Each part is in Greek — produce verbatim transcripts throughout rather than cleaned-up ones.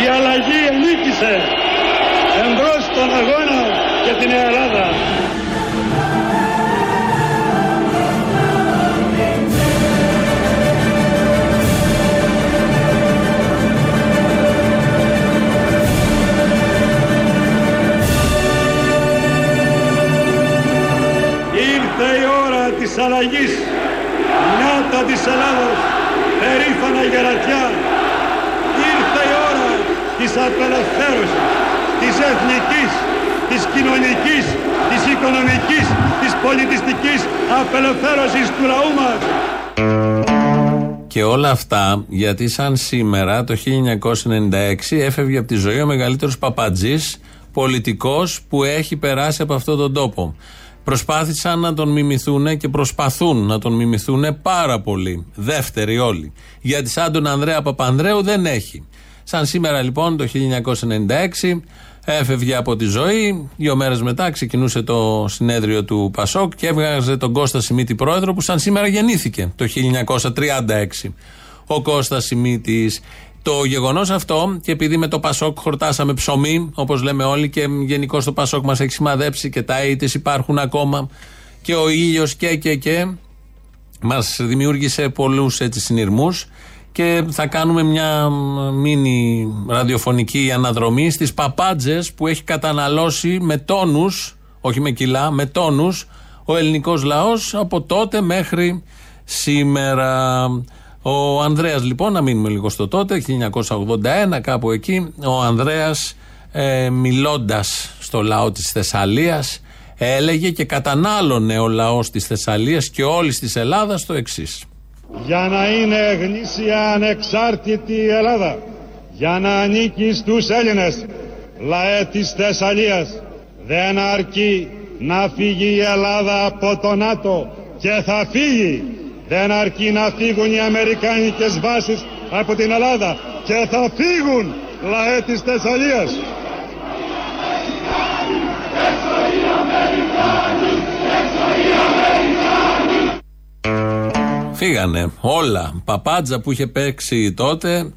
Η αλλαγή νίκησε εμπρός στον αγώνα για την Ελλάδα. Ήρθε η ώρα της αλλαγής. Νάτα της Ελλάδος, περήφανα γερατιά. Ήρθε η ώρα της απελευθέρωσης, της εθνικής, της κοινωνικής, της οικονομικής, της πολιτιστικής απελευθέρωσης του λαού μας. Και όλα αυτά γιατί σαν σήμερα το χίλια εννιακόσια ενενήντα έξι έφευγε από τη ζωή ο μεγαλύτερος παπατζής πολιτικός που έχει περάσει από αυτόν τον τόπο. Προσπάθησαν να τον μιμηθούν και προσπαθούν να τον μιμηθούν πάρα πολύ. Δεύτεροι όλοι. Γιατί σαν τον Ανδρέα Παπανδρέου δεν έχει. Σαν σήμερα λοιπόν το χίλια εννιακόσια ενενήντα έξι έφευγε από τη ζωή. Δύο μέρες μετά ξεκινούσε το συνέδριο του Πασόκ και έβγαζε τον Κώστα Σιμίτη πρόεδρο που σαν σήμερα γεννήθηκε το χίλια εννιακόσια τριάντα έξι. Ο Κώστας Σιμίτης. Το γεγονός αυτό, και επειδή με το Πασόκ χορτάσαμε ψωμί, όπως λέμε όλοι, και γενικώς το Πασόκ μας έχει σημαδέψει και τα ήτες υπάρχουν ακόμα και ο ήλιος και και και, μας δημιούργησε πολλούς έτσι συνειρμούς και θα κάνουμε μια μίνι ραδιοφωνική αναδρομή στις παπάντζες που έχει καταναλώσει με τόνους, όχι με κιλά, με τόνους ο ελληνικός λαός από τότε μέχρι σήμερα. Ο Ανδρέας λοιπόν, να μείνουμε λίγο στο τότε, χίλια εννιακόσια ογδόντα ένα κάπου εκεί, ο Ανδρέας ε, μιλώντας στο λαό της Θεσσαλίας έλεγε και κατανάλωνε ο λαός της Θεσσαλίας και όλης της Ελλάδας το εξής. Για να είναι γνήσια ανεξάρτητη η Ελλάδα, για να ανήκει στους Έλληνες, λαέ της Θεσσαλίας, δεν αρκεί να φύγει η Ελλάδα από το ΝΑΤΟ και θα φύγει. Δεν αρκεί να φύγουν οι αμερικάνικες βάσεις από την Ελλάδα και θα φύγουν, λαέ της Θεσσαλίας. Φύγανε όλα. Παπάντζα που είχε παίξει τότε,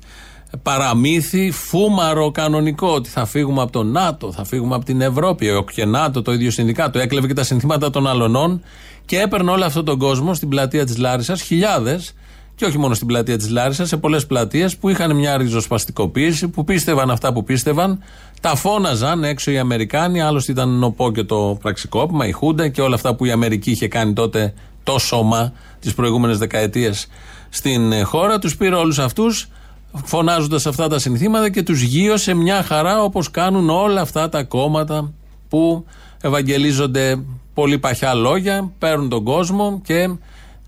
παραμύθι, φούμαρο κανονικό ότι θα φύγουμε από το ΝΑΤΟ, θα φύγουμε από την Ευρώπη. ΕΟΚ και ΝΑΤΟ, το ίδιο συνδικάτο, έκλεβε και τα συνθήματα των αλωνών. Και έπαιρνε όλο αυτόν τον κόσμο στην πλατεία της Λάρισσας, χιλιάδες, και όχι μόνο στην πλατεία της Λάρισσας, σε πολλές πλατείες που είχαν μια ριζοσπαστικοποίηση, που πίστευαν αυτά που πίστευαν, τα φώναζαν έξω οι Αμερικάνοι, άλλωστε ήταν νοπό και το πραξικόπημα, η Χούντα και όλα αυτά που η Αμερική είχε κάνει τότε το σώμα τις προηγούμενες δεκαετίες στην χώρα. Τους πήρε όλους αυτούς φωνάζοντας αυτά τα συνθήματα και τους γείωσε μια χαρά όπως κάνουν όλα αυτά τα κόμματα που ευαγγελίζονται πολύ παχιά λόγια, παίρνουν τον κόσμο και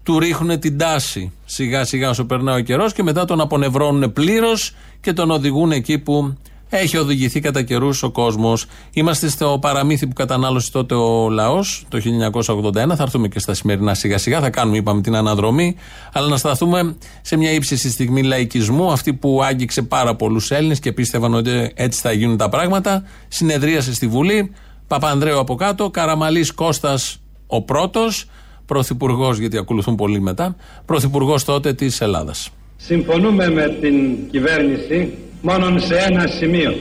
του ρίχνουν την τάση σιγά σιγά όσο περνάει ο καιρός και μετά τον απονευρώνουν πλήρως και τον οδηγούν εκεί που έχει οδηγηθεί κατά καιρούς ο κόσμος. Είμαστε στο παραμύθι που κατανάλωσε τότε ο λαός το χίλια εννιακόσια ογδόντα ένα, θα έρθουμε και στα σημερινά σιγά σιγά, θα κάνουμε είπαμε την αναδρομή, αλλά να σταθούμε σε μια ύψιστη στιγμή λαϊκισμού, αυτή που άγγιξε πάρα πολλούς Έλληνες και πίστευαν ότι έτσι θα γίνουν τα πράγματα. Συνεδρίασε στη Βουλή Παπανδρέου από κάτω, Καραμανλής Κώστας ο πρώτος, πρωθυπουργός, γιατί ακολουθούν πολύ μετά, πρωθυπουργός τότε της Ελλάδας. Συμφωνούμε με την κυβέρνηση μόνο σε ένα σημείο,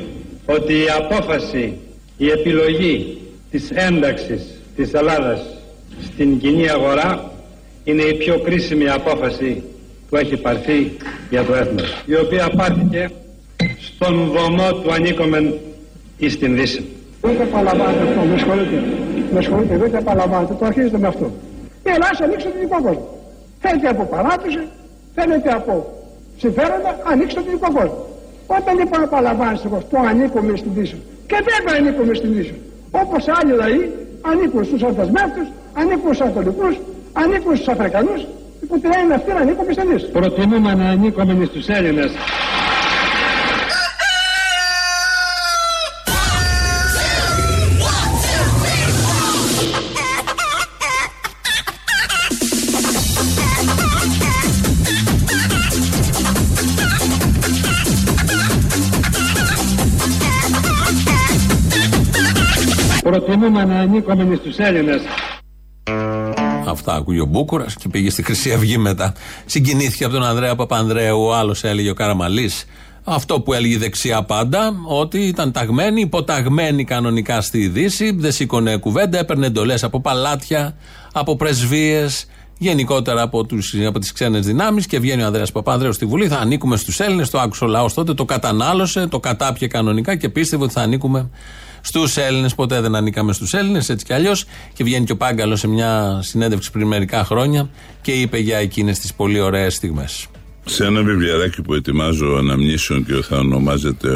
ότι η απόφαση, η επιλογή της ένταξης της Ελλάδας στην κοινή αγορά είναι η πιο κρίσιμη απόφαση που έχει πάρθει για το έθνος, η οποία πάρθηκε στον βωμό του ανήκομεν εις την Δύση. Δεν το απαλαμβάνετε αυτό, με συγχωρείτε. Με συγχωρείτε, δεν το απαλαμβάνετε, το αρχίζετε με αυτό. Η Ελλάδα ανοίξει τον δυτικό κόσμο. Θέλετε από παράδοση, θέλετε από συμφέροντα, ανοίξει τον δυτικό κόσμο. Όταν λοιπόν απαλαμβάνεστε αυτό, ανήκουμε στην Δύση. Και βέβαια ανήκουμε στην Δύση. Όπως άλλοι λαοί ανήκουν στους Ορθασμεύτους, ανήκουν στους Ανατολικούς, ανήκουν στους Αφρικανούς. Υπό την έννοια αυτή ανήκουμε στην Δύση. Προτιμούμε να ανήκουμε στους Έλληνες. Προτιμούμε να ανήκουμε στους Έλληνες. Αυτά ακούγε ο Μπούκουρας και πήγε στη Χρυσή Αυγή μετά. Συγκινήθηκε από τον Ανδρέα Παπανδρέου, ο άλλος έλεγε ο Καραμανλής. αυτό που έλεγε η δεξιά πάντα, ότι ήταν ταγμένη, υποταγμένη κανονικά στη Δύση, δεν σήκωνε κουβέντα, έπαιρνε εντολές από παλάτια, από πρεσβείες, γενικότερα από, τους, από τις ξένες δυνάμεις, και βγαίνει ο Ανδρέας Παπανδρέου στη Βουλή, θα ανήκουμε στους Έλληνες, το άκουσε ο λαός τότε, το κατανάλωσε, το κατάπιε κανονικά και πίστευε ότι θα ανήκουμε στους Έλληνες. Ποτέ δεν ανήκαμε στους Έλληνες, έτσι κι αλλιώς. Και βγαίνει και ο Πάγκαλος σε μια συνέντευξη πριν μερικά χρόνια και είπε για εκείνες τις πολύ ωραίες στιγμές. Σε ένα βιβλιαράκι που ετοιμάζω αναμνήσεων και θα ονομάζεται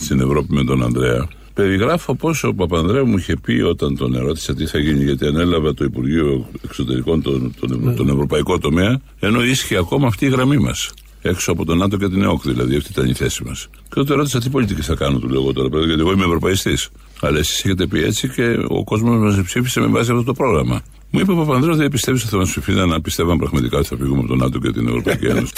«Στην Ευρώπη με τον Ανδρέα», περιγράφω πως ο Παπανδρέου μου είχε πει όταν τον ερώτησα τι θα γίνει, γιατί ανέλαβα το Υπουργείο Εξωτερικών, τον, τον, τον Ευρωπαϊκό τομέα, ενώ ίσχυε ακόμα αυτή η γραμμή μας. Έξω από τον ΝΑΤΟ και την ΕΟΚ, δηλαδή, αυτή ήταν η θέση μας. Και τότε ρώτησα τι πολιτική θα κάνω, του λέω εγώ τώρα, παιδιά, γιατί εγώ είμαι Ευρωπαϊστής. Αλλά εσείς έχετε πει έτσι και ο κόσμος μας ψήφισε με βάση αυτό το πρόγραμμα. Μου είπε ο Παπανδρέου ότι δεν πιστεύει ότι θα μας ψηφίσουν, αν πιστεύαν πραγματικά ότι θα φύγουμε από τον ΝΑΤΟ και την Ευρωπαϊκή Ένωση.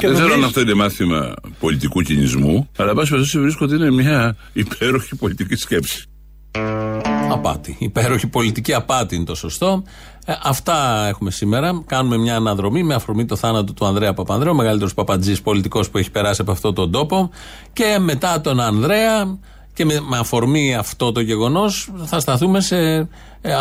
Δεν νομίζω... ξέρω αν αυτό είναι μάθημα πολιτικού κινησμού, αλλά πάση περιπτώσει βρίσκω ότι είναι μια υπέροχη πολιτική σκέψη. Απάτη. Υπέροχη πολιτική απάτη είναι το σωστό. Ε, αυτά έχουμε σήμερα. Κάνουμε μια αναδρομή με αφορμή το θάνατο του Ανδρέα Παπανδρέου, ο μεγαλύτερος παπατζής πολιτικός που έχει περάσει από αυτόν τον τόπο. Και μετά τον Ανδρέα, και με αφορμή αυτό το γεγονός, θα σταθούμε σε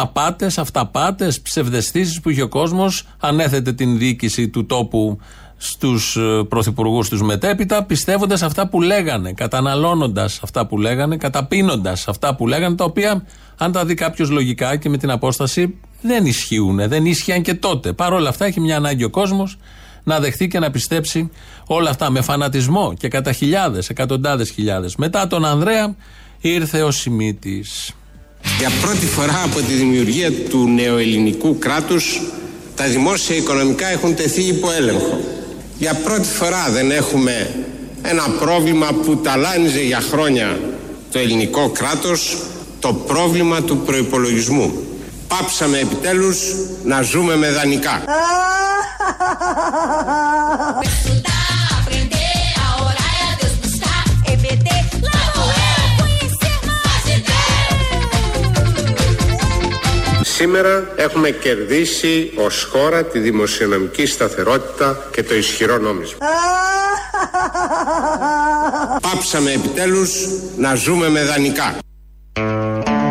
απάτες, αυταπάτες, ψευδαισθήσεις που είχε ο κόσμος. Ανέθετε την διοίκηση του τόπου στους πρωθυπουργούς τους μετέπειτα, πιστεύοντας αυτά που λέγανε, καταναλώνοντας αυτά που λέγανε, καταπίνοντας αυτά που λέγανε, τα οποία αν τα δει κάποιος λογικά και με την απόσταση δεν ισχύουν, δεν ίσχυαν και τότε. Παρ' όλα αυτά έχει μια ανάγκη ο κόσμος να δεχτεί και να πιστέψει όλα αυτά με φανατισμό και κατά χιλιάδες, εκατοντάδες χιλιάδες. Μετά τον Ανδρέα ήρθε ο Σιμίτης. Για πρώτη φορά από τη δημιουργία του νεοελληνικού κράτους τα δημόσια οικονομικά έχουν τεθεί υπό έλεγχο. Για πρώτη φορά δεν έχουμε ένα πρόβλημα που ταλάνιζε για χρόνια το ελληνικό κράτος, το πρόβλημα του προϋπολογισμού. Πάψαμε επιτέλους να ζούμε με δανεικά. Σήμερα έχουμε κερδίσει ως χώρα τη δημοσιονομική σταθερότητα και το ισχυρό νόμισμα. Πάψαμε επιτέλους να ζούμε με δανεικά.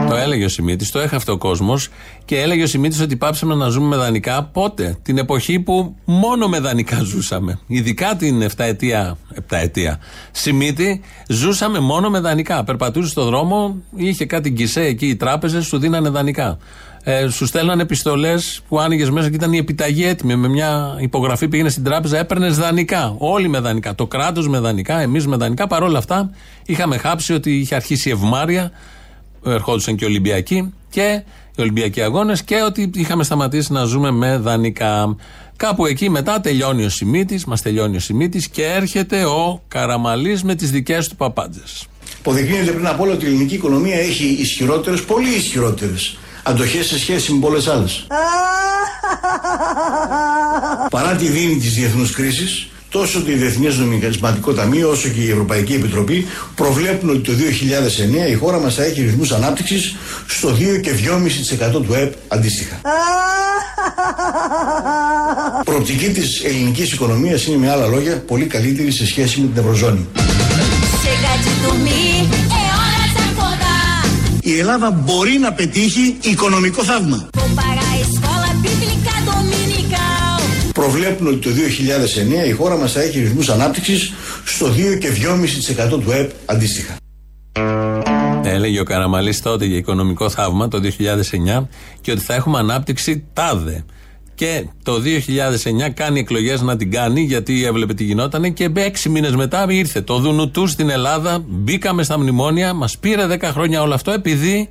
Το έλεγε ο Σιμίτης, το έχα αυτό ο κόσμος, και έλεγε ο Σιμίτης ότι πάψαμε να ζούμε με δανεικά πότε? Την εποχή που μόνο με δανεικά ζούσαμε. Ειδικά την εφταετία, εφταετία Σιμίτη, ζούσαμε μόνο με δανεικά. Περπατούσε στον δρόμο, είχε κάτι γκισέ εκεί οι τράπεζες, σου δίνανε δανεικά. Ε, σου στέλνανε επιστολές που άνοιγες μέσα και ήταν η επιταγή έτοιμη. Με μια υπογραφή πήγαινε στην τράπεζα, έπαιρνες δανεικά. Όλοι με δανεικά. Το κράτος με δανεικά, εμείς με δανεικά. Παρ' όλα αυτά είχαμε χάψει ότι είχε αρχίσει η ευμάρεια, ερχόντουσαν και Ολυμπιακοί και οι Ολυμπιακοί αγώνες, και ότι είχαμε σταματήσει να ζούμε με δανεικά. Κάπου εκεί μετά τελειώνει ο Σιμίτης, μας τελειώνει ο Σιμίτης και έρχεται ο Καραμανλής με τις δικές του παπάντζες. Αποδεικνύεται πριν απ' όλα ότι η ελληνική οικονομία έχει ισχυρότερες, πολύ ισχυρότερες αντοχές σε σχέση με πολλές άλλες. Παρά τη δίνη της διεθνούς κρίσης, τόσο το Διεθνές Νομισματικό Ταμείο όσο και η Ευρωπαϊκή Επιτροπή προβλέπουν ότι το δύο χιλιάδες εννέα η χώρα μας θα έχει ρυθμούς ανάπτυξης στο δύο και δυόμιση τοις εκατό του ΕΠ αντίστοιχα. Προοπτική της ελληνικής οικονομίας είναι με άλλα λόγια πολύ καλύτερη σε σχέση με την Ευρωζώνη. Η Ελλάδα μπορεί να πετύχει οικονομικό θαύμα. Προβλέπουν ότι το δύο χιλιάδες εννέα η χώρα μας θα έχει ρυθμούς ανάπτυξης στο δύο και δυόμιση τοις εκατό του ΕΠ αντίστοιχα. Έλεγε ο Καραμανλής τότε για οικονομικό θαύμα το δύο χιλιάδες εννέα και ότι θα έχουμε ανάπτυξη τάδε. Και το δύο χιλιάδες εννέα κάνει εκλογές να την κάνει, γιατί έβλεπε τι γινότανε, και έξι μήνες μετά ήρθε το Δουνουτού στην Ελλάδα, μπήκαμε στα μνημόνια, μας πήρε δέκα χρόνια όλο αυτό επειδή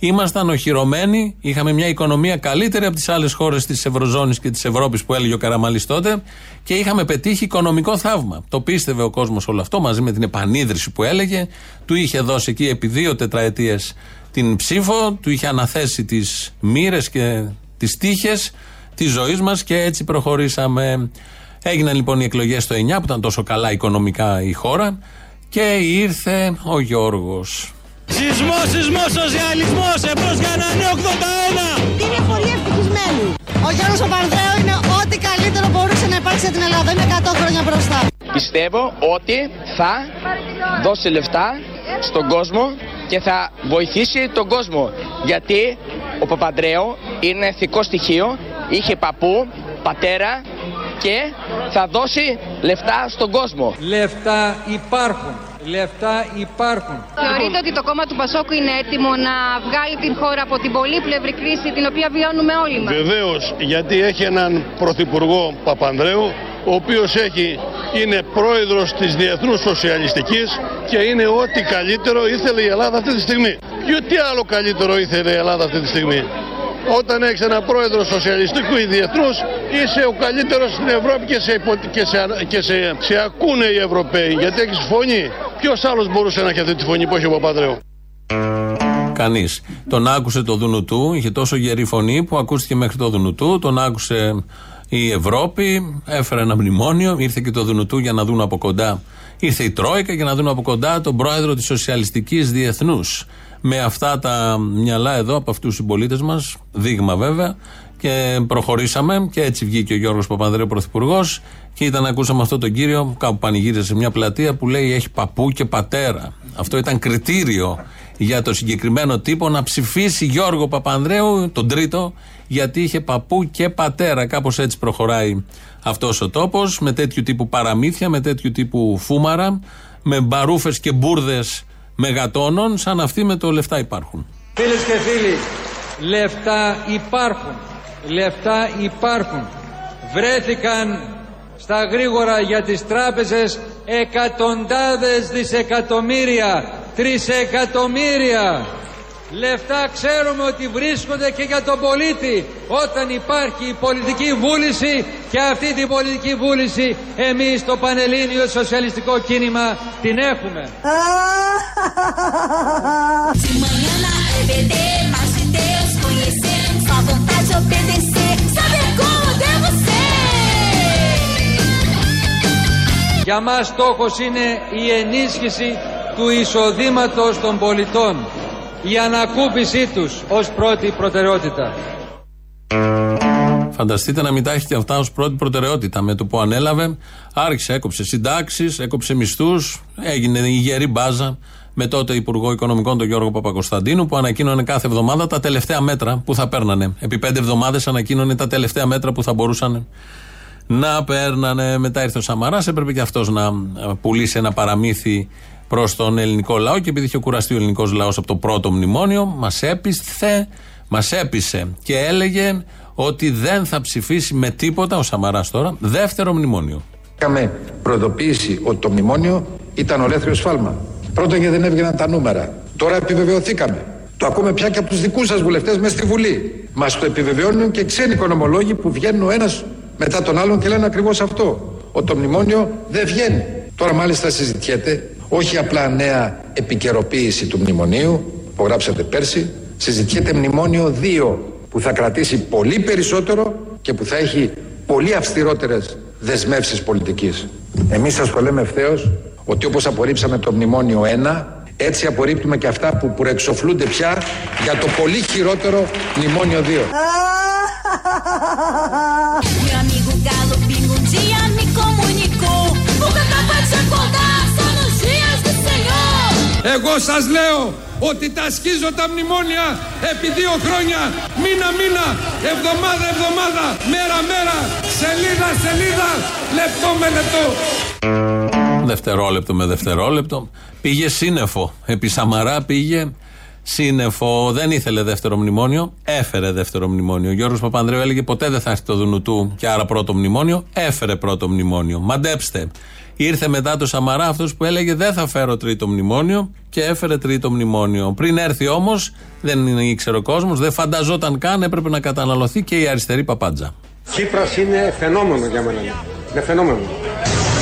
ήμασταν οχυρωμένοι, είχαμε μια οικονομία καλύτερη από τις άλλες χώρες της Ευρωζώνης και της Ευρώπης που έλεγε ο Καραμανλής τότε, και είχαμε πετύχει οικονομικό θαύμα. Το πίστευε ο κόσμος όλο αυτό, μαζί με την επανίδρυση που έλεγε, του είχε δώσει εκεί επί δύο τετραετίες την ψήφο, του είχε αναθέσει τις μοίρες και τις τύχες της ζωής μας και έτσι προχωρήσαμε. Έγιναν λοιπόν οι εκλογές το εννιά που ήταν τόσο καλά οικονομικά η χώρα και ήρθε ο Γιώργος. Σεισμός, σεισμός, σοσιαλισμός, εμπρός για να είναι ογδόντα ένα. Είναι πολύ ευτυχισμένοι. Ο Γιώργος Παπανδρέου είναι ό,τι καλύτερο μπορούσε να υπάρξει για την Ελλάδα. Είναι εκατό χρόνια μπροστά. Πιστεύω ότι θα δώσει λεφτά στον κόσμο και θα βοηθήσει τον κόσμο. Γιατί ο Παπανδρέου είναι ηθικό στοιχείο, είχε παππού, πατέρα και θα δώσει λεφτά στον κόσμο. Λεφτά υπάρχουν. Λεφτά υπάρχουν. Θεωρείτε ότι το κόμμα του Πασόκου είναι έτοιμο να βγάλει την χώρα από την πολύπλευρη κρίση την οποία βιώνουμε όλοι μας? Βεβαίως, γιατί έχει έναν πρωθυπουργό Παπανδρέου, ο οποίος έχει, είναι πρόεδρος της Διεθνούς Σοσιαλιστικής και είναι ό,τι καλύτερο ήθελε η Ελλάδα αυτή τη στιγμή. Και τι άλλο καλύτερο ήθελε η Ελλάδα αυτή τη στιγμή? Όταν έχεις έναν πρόεδρο σοσιαλιστικού ή διεθνούς, είσαι ο καλύτερος στην Ευρώπη και, σε, υπο... και, σε... και σε... σε ακούνε οι Ευρωπαίοι, γιατί έχεις φωνή. Ποιος άλλος μπορούσε να έχει αυτή τη φωνή που έχει ο Παπανδρέου? Κανείς. Τον άκουσε το Δουνουτού, είχε τόσο γερή φωνή που ακούστηκε μέχρι το Δουνουτού, τον άκουσε η Ευρώπη, έφερε ένα μνημόνιο, ήρθε και το Δουνουτού για να δουν από κοντά, ήρθε η Τρόικα για να δουν από κοντά τον πρόεδρο της Σοσιαλιστικής Διεθνούς. Με αυτά τα μυαλά εδώ από αυτούς τους συμπολίτες μας, δείγμα βέβαια, και προχωρήσαμε και έτσι βγήκε ο Γιώργος Παπανδρέου πρωθυπουργός και ήταν, ακούσαμε αυτόν τον κύριο κάπου πανηγύριζε σε μια πλατεία που λέει έχει παππού και πατέρα. Αυτό ήταν κριτήριο για το συγκεκριμένο τύπο να ψηφίσει Γιώργο Παπανδρέου τον τρίτο, γιατί είχε παππού και πατέρα. Κάπως έτσι προχωράει αυτός ο τόπος, με τέτοιου τύπου παραμύθια, με τέτοιου τύπου φούμαρα, με μπαρούφες και μπουρδες μεγατόνων, σαν αυτοί με το λεφτά υπάρχουν. Φίλες και φίλοι, λεφτά υπάρχουν. Λεφτά υπάρχουν. Βρέθηκαν στα γρήγορα για τις τράπεζες εκατοντάδες δισεκατομμύρια, τρισεκατομμύρια. Λεφτά ξέρουμε ότι βρίσκονται και για τον πολίτη, όταν υπάρχει η πολιτική βούληση, και αυτή την πολιτική βούληση εμείς το Πανελλήνιο Σοσιαλιστικό Κίνημα την έχουμε. Για μας στόχος είναι η ενίσχυση του εισοδήματος των πολιτών, η ανακούπησή τους ως πρώτη προτεραιότητα. Φανταστείτε να μην τα έχει και αυτά ως πρώτη προτεραιότητα. Με το που ανέλαβε, άρχισε, έκοψε συντάξεις, έκοψε μισθούς, έγινε η γερή μπάζα με τότε Υπουργό Οικονομικών τον Γιώργο Παπακωνσταντίνου, που ανακοίνωνε κάθε εβδομάδα τα τελευταία μέτρα που θα παίρνανε. Επί πέντε εβδομάδες ανακοίνωνε τα τελευταία μέτρα που θα μπορούσαν να παίρνανε. Μετά ήρθε ο Σαμαράς, έπρεπε και αυτός να πουλήσει ένα παραμύθι προς τον ελληνικό λαό, και επειδή είχε κουραστεί ο ελληνικός λαός από το πρώτο μνημόνιο, μας έπισε, μας έπισε και έλεγε ότι δεν θα ψηφίσει με τίποτα, ο Σαμαράς τώρα, δεύτερο μνημόνιο. Είχαμε προειδοποίηση ότι το μνημόνιο ήταν ολέθριο σφάλμα. Πρώτον, γιατί δεν έβγαιναν τα νούμερα. Τώρα επιβεβαιωθήκαμε. Το ακούμε πια και από τους δικούς σας βουλευτές μέσα στη Βουλή. Μας το επιβεβαιώνουν και ξένοι οικονομολόγοι που βγαίνουν ο ένας μετά τον άλλον και λένε ακριβώς αυτό. Ότι το μνημόνιο δεν βγαίνει. Τώρα μάλιστα συζητιέται όχι απλά νέα επικαιροποίηση του μνημονίου, που γράψατε πέρσι, συζητιέται μνημόνιο δύο, που θα κρατήσει πολύ περισσότερο και που θα έχει πολύ αυστηρότερες δεσμεύσεις πολιτικής. Εμείς σας το λέμε ευθέως, ότι όπως απορρίψαμε το μνημόνιο ένα, έτσι απορρίπτουμε και αυτά που προεξοφλούνται πια για το πολύ χειρότερο μνημόνιο δύο. Εγώ σας λέω ότι τα σκίζω τα μνημόνια επί δύο χρόνια, μήνα-μήνα, εβδομάδα-εβδομάδα, μέρα-μέρα, σελίδα-σελίδα, λεπτό με λεπτό. Δευτερόλεπτο με δευτερόλεπτο. Πήγε σύννεφο. Επί Σαμαρά πήγε σύννεφο. Δεν ήθελε δεύτερο μνημόνιο, έφερε δεύτερο μνημόνιο. Ο Γιώργος Παπανδρέου έλεγε ποτέ δεν θα έρθει το Δουνουτού και άρα πρώτο μνημόνιο, έφερε πρώτο μνημόνιο. Μαντέψτε. Ήρθε μετά το Σαμαρά αυτός που έλεγε δεν θα φέρω τρίτο μνημόνιο και έφερε τρίτο μνημόνιο. Πριν έρθει όμως δεν ήξερε ο κόσμος, δεν φανταζόταν καν, έπρεπε να καταναλωθεί και η αριστερή παπάντζα. Τσίπρας είναι φαινόμενο για μένα. Είναι φαινόμενο.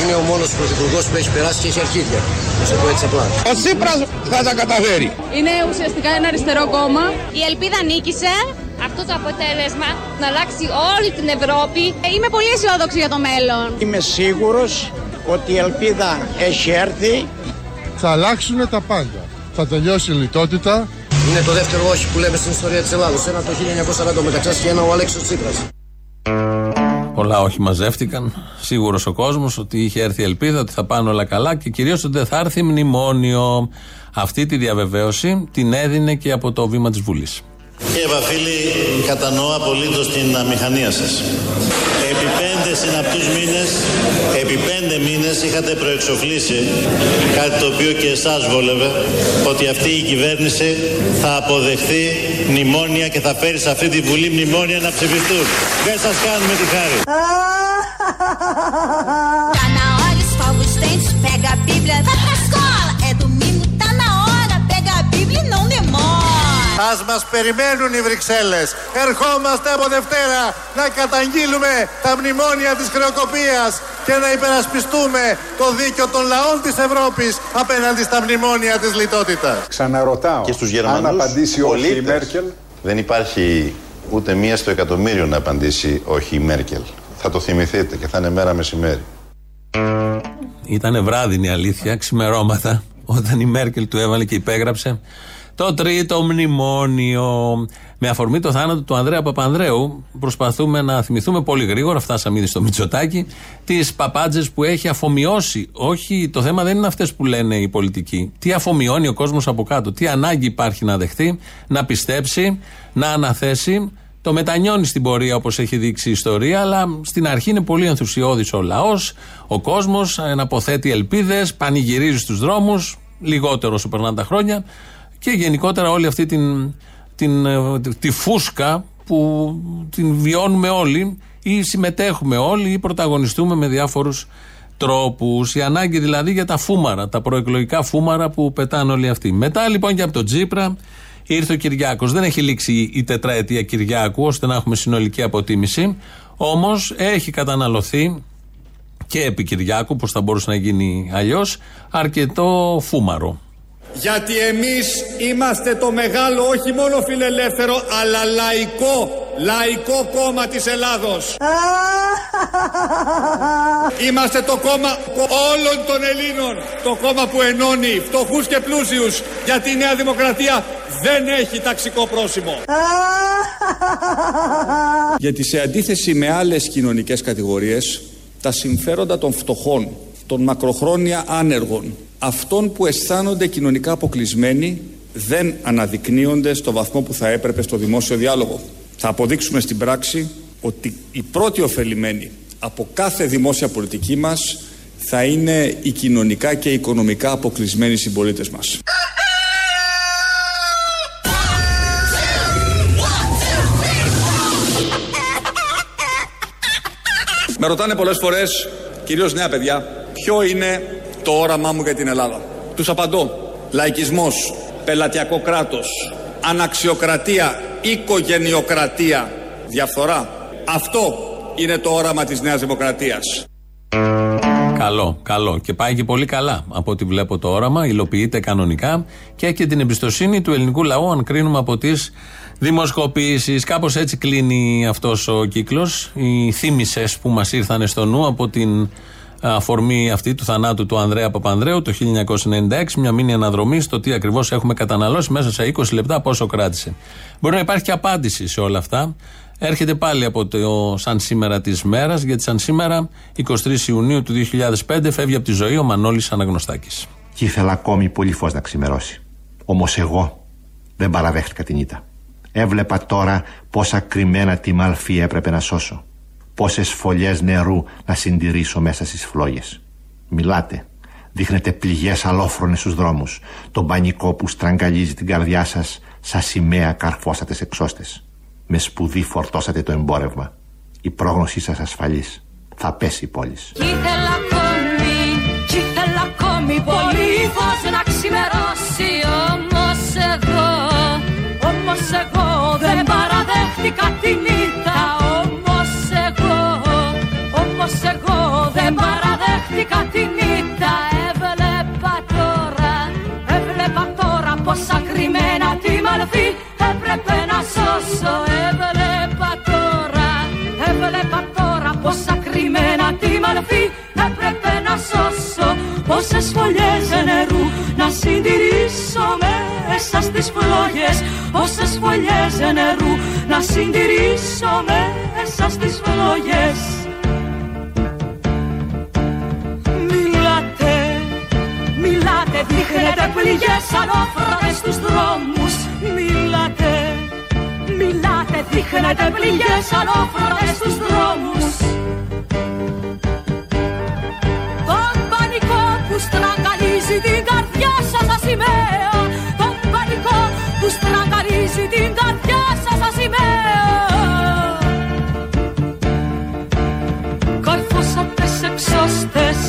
Είναι ο μόνος πρωθυπουργός που έχει περάσει και έχει αρχίδια. Να το πω έτσι απλά. Ο Τσίπρας θα τα καταφέρει. Είναι ουσιαστικά ένα αριστερό κόμμα. Η ελπίδα νίκησε. Αυτό το αποτέλεσμα να αλλάξει όλη την Ευρώπη. Είμαι πολύ αισιόδοξη για το μέλλον. Είμαι σίγουρος ότι η ελπίδα έχει έρθει. Θα αλλάξουν τα πάντα. θα τελειώσει η λιτότητα. Είναι το δεύτερο όχι που λέμε στην ιστορία της Ελλάδος. Ένα το χίλια εννιακόσια σαράντα μεταξύ και ένα ο Αλέξης Τσίπρας. Πολλά όχι μαζεύτηκαν. Σίγουρος ο κόσμος ότι είχε έρθει ελπίδα, ότι θα πάνε όλα καλά και κυρίως ότι δεν θα έρθει μνημόνιο. Αυτή τη διαβεβαίωση την έδινε και από το βήμα της Βουλής. Κύριε Βαφίλη, κατανοώ απολύτως την αμηχανία σας. Επί πέντε συναπτούς μήνες, επί πέντε μήνες είχατε προεξοφλήσει κάτι το οποίο και εσάς βόλευε, ότι αυτή η κυβέρνηση θα αποδεχθεί μνημόνια και θα φέρει σε αυτή τη Βουλή μνημόνια να ψηφιστούν. Δεν σας κάνουμε τη χάρη. Ας μας περιμένουν οι Βρυξέλλες. Ερχόμαστε από Δευτέρα να καταγγείλουμε τα μνημόνια της χρεοκοπίας και να υπερασπιστούμε το δίκιο των λαών της Ευρώπης απέναντι στα μνημόνια της λιτότητας. Ξαναρωτάω, και στους Γερμανούς, αν απαντήσει πολίτες, όχι η Μέρκελ. Δεν υπάρχει ούτε μία στο εκατομμύριο να απαντήσει όχι η Μέρκελ. Θα το θυμηθείτε και θα είναι μέρα μεσημέρι. Ήτανε βράδυνη αλήθεια, ξημερώματα, όταν η Μέρκελ του έβαλε και υπέγραψε το τρίτο μνημόνιο. Με αφορμή το θάνατο του Ανδρέα Παπανδρέου, προσπαθούμε να θυμηθούμε πολύ γρήγορα, φτάσαμε ήδη στο Μητσοτάκη, τις παπάντζες που έχει αφομοιώσει. Όχι, το θέμα δεν είναι αυτές που λένε οι πολιτικοί. Τι αφομοιώνει ο κόσμος από κάτω, τι ανάγκη υπάρχει να δεχτεί, να πιστέψει, να αναθέσει. Το μετανιώνει στην πορεία, όπως έχει δείξει η ιστορία, αλλά στην αρχή είναι πολύ ενθουσιώδης ο λαός, ο κόσμος, εναποθέτει ελπίδες, πανηγυρίζει στους δρόμους, λιγότερο όσο περνάνε τα χρόνια. Και γενικότερα όλη αυτή την, την, τη φούσκα που την βιώνουμε όλοι ή συμμετέχουμε όλοι ή πρωταγωνιστούμε με διάφορους τρόπους. Η ανάγκη δηλαδή για τα φούμαρα, τα προεκλογικά φούμαρα που πετάνε όλοι αυτοί. Μετά λοιπόν και από τον Τσίπρα ήρθε ο Κυριάκος. Δεν έχει λήξει η τετραετία Κυριάκου ώστε να έχουμε συνολική αποτίμηση. Όμως έχει καταναλωθεί και επί Κυριάκου, πως θα μπορούσε να γίνει αλλιώς, αρκετό φούμαρο. Γιατί εμείς είμαστε το μεγάλο, όχι μόνο φιλελεύθερο, αλλά λαϊκό, λαϊκό κόμμα της Ελλάδος. Είμαστε το κόμμα όλων των Ελλήνων, το κόμμα που ενώνει φτωχούς και πλούσιους, γιατί η Νέα Δημοκρατία δεν έχει ταξικό πρόσημο. Γιατί σε αντίθεση με άλλες κοινωνικές κατηγορίες, τα συμφέροντα των φτωχών, των μακροχρόνια άνεργων, αυτών που αισθάνονται κοινωνικά αποκλεισμένοι, δεν αναδεικνύονται στο βαθμό που θα έπρεπε στο δημόσιο διάλογο. Θα αποδείξουμε στην πράξη ότι οι πρώτοι ωφελημένοι από κάθε δημόσια πολιτική μας θα είναι οι κοινωνικά και οικονομικά αποκλεισμένοι συμπολίτες μας. Με ρωτάνε πολλές φορές, κυρίως νέα παιδιά, ποιο είναι το όραμά μου για την Ελλάδα. Τους απαντώ: λαϊκισμός, πελατειακό κράτος, αναξιοκρατία, οικογενειοκρατία, διαφθορά. Αυτό είναι το όραμα της Νέας Δημοκρατίας. Καλό, καλό. Και πάει και πολύ καλά. Από ό,τι βλέπω το όραμα υλοποιείται κανονικά και έχει την εμπιστοσύνη του ελληνικού λαού, αν κρίνουμε από τις δημοσκοπήσεις. Κάπως έτσι κλείνει αυτός ο κύκλος. Οι θύμισες που μας ήρθαν στο νου από την αφορμή αυτή του θανάτου του Ανδρέα Παπανδρέου το χίλια εννιακόσια ενενήντα έξι, μια μήνυ αναδρομή στο τι ακριβώς έχουμε καταναλώσει μέσα σε είκοσι λεπτά, πόσο κράτησε. Μπορεί να υπάρχει και απάντηση σε όλα αυτά. Έρχεται πάλι από το σαν σήμερα της μέρας, γιατί σαν σήμερα εικοστή τρίτη Ιουνίου του δύο χιλιάδες πέντε φεύγει από τη ζωή ο Μανώλης Αναγνωστάκης. Και ήθελα ακόμη πολύ φως να ξημερώσει. Όμως εγώ δεν παραδέχτηκα την ήττα. Έβλεπα τώρα πόσα κρυμμένα τη Μαλφή έπρεπε να σώσω. Πόσες φωλιές νερού να συντηρήσω μέσα στις φλόγες. Μιλάτε, δείχνετε πληγές αλόφρονες στους δρόμους, τον πανικό που στραγγαλίζει την καρδιά σας, σαν σημαία καρφώσατε σε εξώστες. Με σπουδή φορτώσατε το εμπόρευμα. Η πρόγνωσή σας ασφαλής. Θα πέσει η πόλη. Ήθελα ακόμη, ήθελα ακόμη πολύ φως να ξημερώσει, όμως εγώ, όμως εγώ δεν παραδέχτηκα την ήττα, όμως εγώ, όμως εγώ δεν παραδέχτηκα την ήττα. Έβλεπα τώρα, έβλεπα τώρα πόσα κρυμμένα τη Μαλφή έπρεπε να σώσω. Έβλεπα τώρα, έβλεπα τώρα πόσα κρυμμένα τη Μαλφή έπρεπε να σώσω. Πόσες φωλιές νερού να να συντηρήσω μέσα στις φλόγες όσες φωλιές νερού, να συντηρήσω μέσα στις φλόγες. Μιλάτε, μιλάτε, δείχνετε πληγές ανώφρατες στους δρόμους. Μιλάτε, μιλάτε, δείχνετε πληγές ανώφρατες στους δρόμους. Που στραγγαλίζει την καρδιά σας σαν σημαία, τον πανικό που στραγγαλίζει την καρδιά σας σαν σημαία. Καρφώσατε σε ξώστες,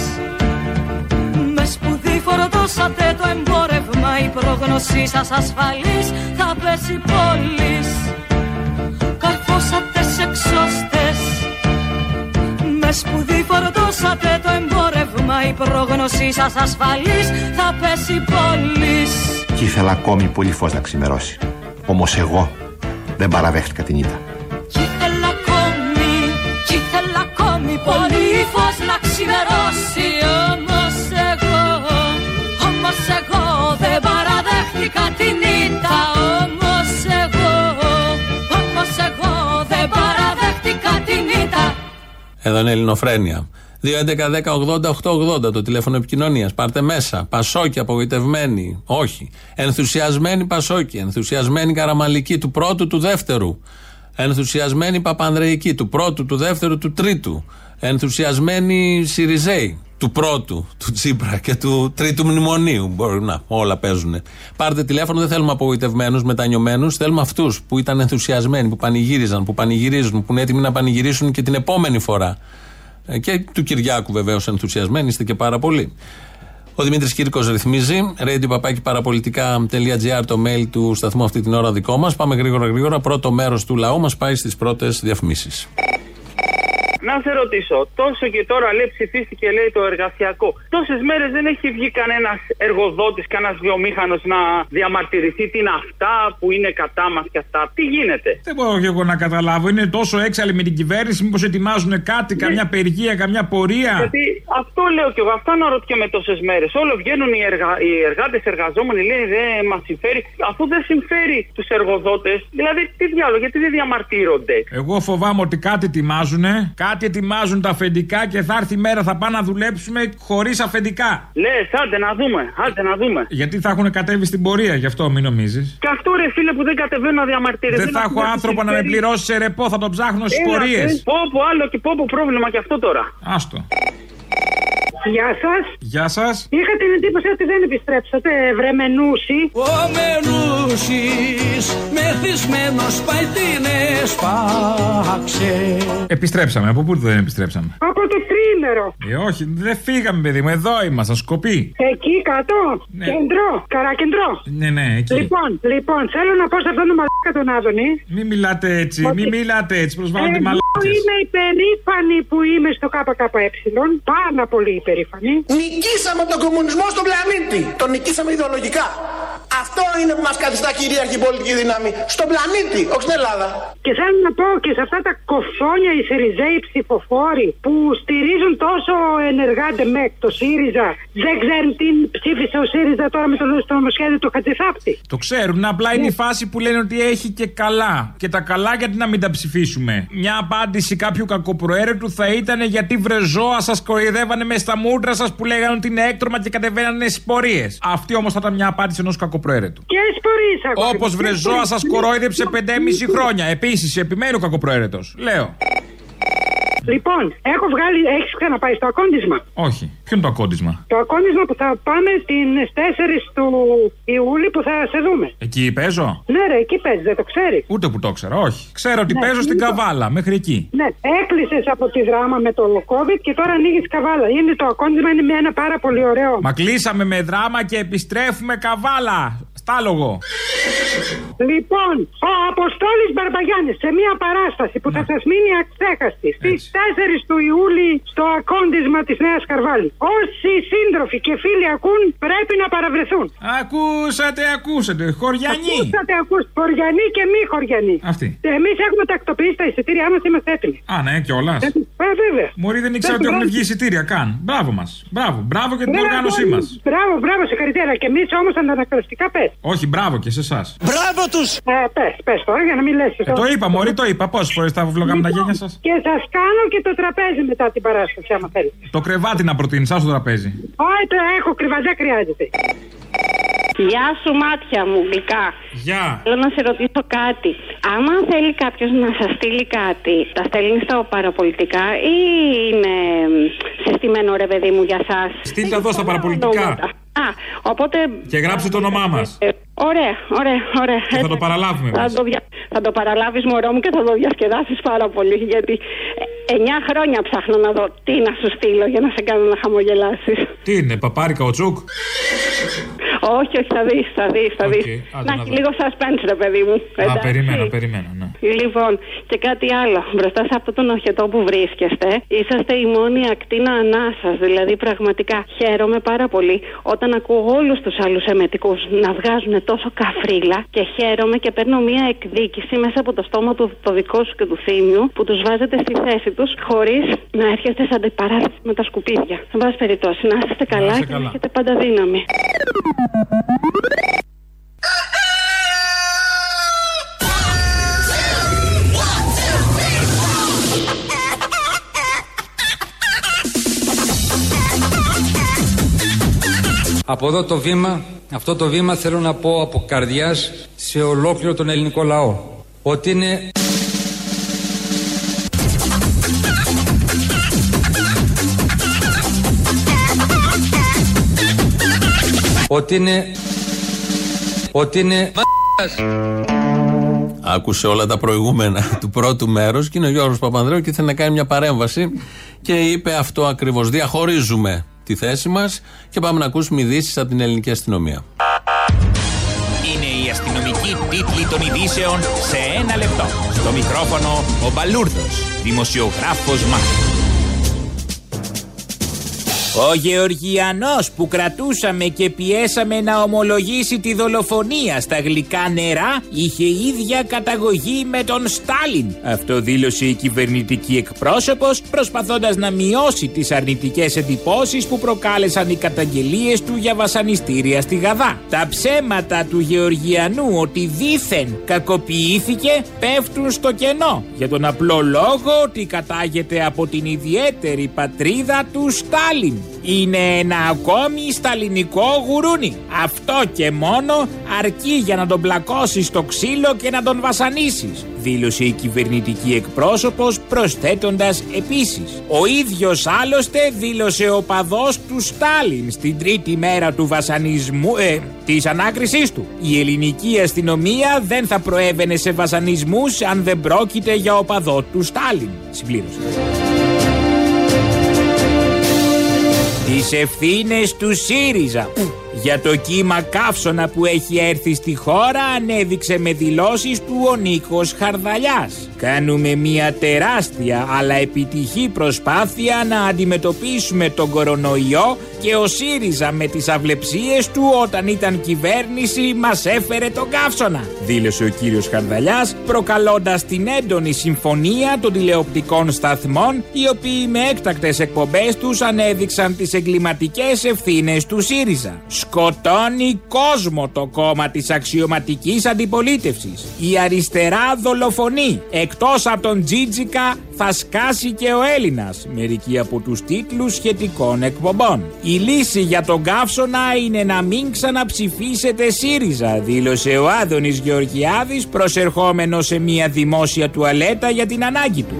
με σπουδή φορτώσατε το εμπόρευμα. Η πρόγνωσή σας ασφαλής θα πέσει πόλης. Καρφώσατε σε ξώστες, με σπουδή φορτώσατε το εμπόρευμα, η πρόγνωσή σας ασφαλής θα πέσει πόλης. Κι ήθελα ακόμη πολύ φως να ξημερώσει, όμως εγώ δεν παραδέχτηκα την ήττα. Κι ήθελα ακόμη, κι ήθελα ακόμη πολύ φως να ξημερώσει, όμως εγώ, όμως εγώ δεν παραδέχτηκα την ήττα. Όμως εγώ, όμως εγώ δεν παραδέχτηκα την ήττα. Εδώ είναι Ελληνοφρένεια. δύο έντεκα δέκα ογδόντα οκτακόσια ογδόντα το τηλέφωνο επικοινωνίας. Πάρτε μέσα. Πασόκοι απογοητευμένοι. Όχι. Ενθουσιασμένοι Πασόκοι. Ενθουσιασμένοι Καραμανλικοί του πρώτου, του δεύτερου. Ενθουσιασμένοι Παπανδρεϊκοί του πρώτου, του δεύτερου, του τρίτου. Ενθουσιασμένοι Σιριζέοι του πρώτου, του Τσίπρα και του τρίτου μνημονίου. Μπορεί να, όλα παίζουν. Πάρτε τηλέφωνο, δεν θέλουμε απογοητευμένους, μετανιωμένους. Θέλουμε αυτούς που ήταν ενθουσιασμένοι, που πανηγύριζαν, που πανηγυρίζουν, που είναι έτοιμοι να πανηγυρίσουν και την επόμενη φορά. Και του Κυριάκου βεβαίως ενθουσιασμένοι, είστε και πάρα πολύ. Ο Δημήτρης Κύρκος ρυθμίζει. ρέιντιο παπάκι παραπολιτικά τελεία τζι άρ το mail του σταθμού αυτή την ώρα δικό μας. Πάμε γρήγορα γρήγορα. Πρώτο μέρος του λαού μας πάει στις πρώτες διαφημίσεις. Να σε ρωτήσω, τόσο και τώρα λέει ψηφίστηκε λέει το εργασιακό. Τόσες μέρες δεν έχει βγει κανένας εργοδότης, κανένας βιομήχανος να διαμαρτυρηθεί. Τι είναι αυτά που είναι κατά μας και αυτά, τι γίνεται. Δεν μπορώ και εγώ να καταλάβω. Είναι τόσο έξαλλοι με την κυβέρνηση, μήπως ετοιμάζουν κάτι, ναι. Καμιά απεργία, καμιά πορεία. Γιατί αυτό λέω και εγώ, αυτά να ρωτιέμαι τόσες μέρες. Όλο βγαίνουν οι, εργα... οι εργάτες, εργαζόμενοι, λέει δεν μας συμφέρει. Αφού δεν συμφέρει τους εργοδότες, δηλαδή τι διάλογο, γιατί δεν διαμαρτύρονται. Εγώ φοβάμαι ότι κάτι ετοιμάζουνε. Κάτι ετοιμάζουν τα αφεντικά και θα έρθει η μέρα, θα πάνε να δουλέψουμε χωρίς αφεντικά. Λες, άντε να δούμε, άντε να δούμε. Γιατί θα έχουν κατέβει στην πορεία, γι' αυτό μην νομίζεις. Και αυτό ρε φίλε που δεν κατεβαίνουν να διαμαρτυρευτούν. Δεν θα έχω άνθρωπο να με πληρώσει σε ρεπό, θα τον ψάχνω στις πορείες. Πόπο άλλο και πόπο πρόβλημα κι αυτό τώρα. Άστο. Γεια σας. Γεια σας. Είχα την εντύπωση ότι δεν επιστρέψατε, βρε μενούσι. Ο μενούσις μεθυσμένος πάει την έσπαξε. Επιστρέψαμε, από πού δεν επιστρέψαμε? Από το τρίμερο. Ε, όχι, δεν φύγαμε παιδί μου, εδώ ήμασταν Σκοπή. Εκεί κάτω, ναι. Κεντρό, καρακεντρό. Ναι, ναι, εκεί. Λοιπόν, λοιπόν, θέλω να πω σε αυτόν τον μαλάκα τον Άδωνη. Μην μιλάτε έτσι, ότι... μην μιλάτε έτσι, προσβάλλονται μαλάκες. Εγώ είμαι υπερήφανη που είμαι στο ΚΚΕ, πάρα πολύ υπερήφανη. Νικήσαμε τον κομμουνισμό στον πλανήτη. Τον νικήσαμε ιδεολογικά. Αυτό είναι που μας καθιστά κυρίαρχη πολιτική δύναμη. Στον πλανήτη, όχι στην Ελλάδα. Και θέλω να πω και σε αυτά τα κοφόνια οι ΣΥΡΙΖΕΙ ψηφοφόροι που στηρίζουν τόσο ενεργά ΝΤΕΜΕΚ, το ΣΥΡΙΖΑ, δεν ξέρουν τι ψήφισε ο ΣΥΡΙΖΑ τώρα με το νομοσχέδιο του Χατζηθάπτη. Το ξέρουν, απλά είναι η φάση που λένε ότι έχει και καλά. Και τα καλά γιατί να μην τα ψηφίσουμε. Μια απάντηση κάποιου κακοπροαίρετου θα ήταν γιατί βρεζόα σας κοροϊδεύανε με στα μούτρα σας που λέγανε ότι είναι έκτρωμα και κατεβαίνανε σπορίες. Αυτή όμως θα ήταν μια απάντηση ενός κακοπροαίρετου. Και σπορίες ακόμα. Όπως βρεζόα σας κορόιδεψε πεντέμισι χρόνια. Επίσης, επιμένου κακοπροαίρετος. Λέω. Λοιπόν, έχω βγάλει. Έχεις ξαναπάει στο ακόντισμα? Όχι. Ποιο είναι το ακόντισμα? Το ακόντισμα που θα πάμε στις τέσσερις του Ιούλη που θα σε δούμε. Εκεί παίζω? Ναι, ρε, εκεί παίζει, δεν το ξέρει. Ούτε που το ξέρω, όχι. Ξέρω ότι ναι, παίζω στην λοιπόν. Καβάλα, μέχρι εκεί. Ναι, έκλεισες από τη δράμα με το COVID και τώρα ανοίγεις Καβάλα. Είναι το ακόντισμα, είναι ένα πάρα πολύ ωραίο. Μα κλείσαμε με δράμα και επιστρέφουμε Καβάλα. Στάλογο. Λοιπόν, ο Αποστόλης Μπαρμπαγιάννης σε μια παράσταση που ναι. θα σας μείνει αξέχαστη στις τέσσερις του Ιούλη στο ακόντισμα της Νέας Καρβάλης. Όσοι σύντροφοι και φίλοι ακούν πρέπει να παραβρεθούν. Ακούσατε, ακούσατε. Χωριανοί. Ακούσατε, ακούσατε. Χωριανοί και μη χωριανοί. Αυτή. Εμείς έχουμε τακτοποιήσει τα εισιτήριά μας, είμαστε έτοιμοι. Α, ναι, κιόλας. Ε, βέβαια. Μωρή, δεν ήξερα ότι έχουν βγει εισιτήρια καν. Μπράβο μας. Μπράβο. Μπράβο για την μπράβο, οργάνωσή μας. Μπράβο, μπράβο, συγχαρητήρια. Και εμείς όμως αντανακλαστικά πες. Όχι, μπράβο και σε εσάς. Μπράβο τους! Ε, πες, πες τώρα για να μην λες. Ε, το είπα, Μωρή, το είπα. Πόσες φορές τα βλογάμε τα γένια σας. Και σας κάνω και το τραπέζι μετά την παράσταση, άμα θέλετε. Το κρεβάτι να προτείνεις, άσου το τραπέζι. Όχι, το έχω κρεβαζιά, χρειάζεται. Γεια σου, μάτια μου, γλυκά. Γεια. Yeah. Θέλω να σε ρωτήσω κάτι. Άμα θέλει κάποιος να σας στείλει κάτι, τα στέλνει στα παραπολιτικά ή είναι συστημένο, ρε παιδί μου, για σας? Στείλ' τα εδώ στα παραπολιτικά. Α, οπότε... Και γράψε το όνομά μας. Ε, ωραία, ωραία, ωραία. Και θα το παραλάβουμε. Θα το, δια... θα το παραλάβεις, μωρό μου, και θα το διασκεδάσεις πάρα πολύ. Γιατί εννιά χρόνια ψάχνω να δω τι να σου στείλω για να σε κάνω να χαμογελάσεις. Τι είναι, παπάρι καουτσούκ? Όχι, όχι, θα δεις, θα δεις, θα δεις. Okay, να, να λίγο suspense, ρε παιδί μου. Α, περιμένω, περιμένω, ναι. Λοιπόν, και κάτι άλλο. Μπροστά σε αυτόν τον οχετό που βρίσκεστε, είσαστε η μόνη ακτίνα ανάσας. Δηλαδή, πραγματικά χαίρομαι πάρα πολύ όταν ακούω όλους τους άλλους εμετικούς να βγάζουν τόσο καφρίλα, και χαίρομαι και παίρνω μία εκδίκηση μέσα από το στόμα του το δικό σου και του Θήμιου, που τους βάζετε στη θέση τους χωρίς να έρχεστε σαν αντιπαράθεση με τα σκουπίδια. Εν πάση περιπτώσει, να είστε καλά και να έχετε πάντα δύναμη. Από εδώ το βήμα, αυτό το βήμα θέλω να πω από καρδιάς σε ολόκληρο τον ελληνικό λαό, ότι είναι... Ότι είναι... Ότι είναι... Άκουσε όλα τα προηγούμενα του πρώτου μέρους και είναι ο Γιώργος Παπανδρέου και ήθελε να κάνει μια παρέμβαση και είπε αυτό ακριβώς. Διαχωρίζουμε τη θέση μας και πάμε να ακούσουμε ειδήσεις από την ελληνική αστυνομία. Είναι η αστυνομική τίτλη των ειδήσεων σε ένα λεπτό. Στο μικρόφωνο ο Μπαλούρδος, δημοσιογράφος Μάρκος. Ο Γεωργιανός που κρατούσαμε και πιέσαμε να ομολογήσει τη δολοφονία στα γλυκά νερά είχε ίδια καταγωγή με τον Στάλιν. Αυτό δήλωσε η κυβερνητική εκπρόσωπος προσπαθώντας να μειώσει τις αρνητικές εντυπώσεις που προκάλεσαν οι καταγγελίες του για βασανιστήρια στη Γαδά. Τα ψέματα του Γεωργιανού ότι δήθεν κακοποιήθηκε πέφτουν στο κενό για τον απλό λόγο ότι κατάγεται από την ιδιαίτερη πατρίδα του Στάλιν. Είναι ένα ακόμη σταλινικό γουρούνι. Αυτό και μόνο αρκεί για να τον πλακώσεις στο ξύλο και να τον βασανίσεις, δήλωσε η κυβερνητική εκπρόσωπος, προσθέτοντας επίσης: ο ίδιος άλλωστε δήλωσε οπαδός του Στάλιν στην τρίτη μέρα του βασανισμού, ε, της ανάκρισής του. Η ελληνική αστυνομία δεν θα προέβαινε σε βασανισμούς αν δεν πρόκειται για οπαδό του Στάλιν, συμπλήρωσε. Τις ευθύνες του ΣΥΡΙΖΑ για το κύμα καύσωνα που έχει έρθει στη χώρα ανέδειξε με δηλώσεις του ο Νίκος Χαρδαλιάς. Κάνουμε μια τεράστια αλλά επιτυχή προσπάθεια να αντιμετωπίσουμε τον κορονοϊό και ο ΣΥΡΙΖΑ με τις αυλεψίες του όταν ήταν κυβέρνηση μας έφερε τον καύσωνα, δήλωσε ο κύριος Χαρδαλιάς, προκαλώντας την έντονη συμφωνία των τηλεοπτικών σταθμών, οι οποίοι με έκτακτες εκπομπές τους ανέδειξαν τις εγκληματικές ευθύνες του ΣΥΡΙΖΑ. Σκοτώνει κόσμο το κόμμα της αξιωματικής αντιπολίτευσης. Η αριστερά δολοφονεί. Εκτός από τον Τζίτζικα θα σκάσει και ο Έλληνας, μερικοί από τους τίτλους σχετικών εκπομπών. Η λύση για τον καύσωνα είναι να μην ξαναψηφίσετε ΣΥΡΙΖΑ, δήλωσε ο Άδωνης Γεωργιάδης, προσερχόμενος σε μια δημόσια τουαλέτα για την ανάγκη του.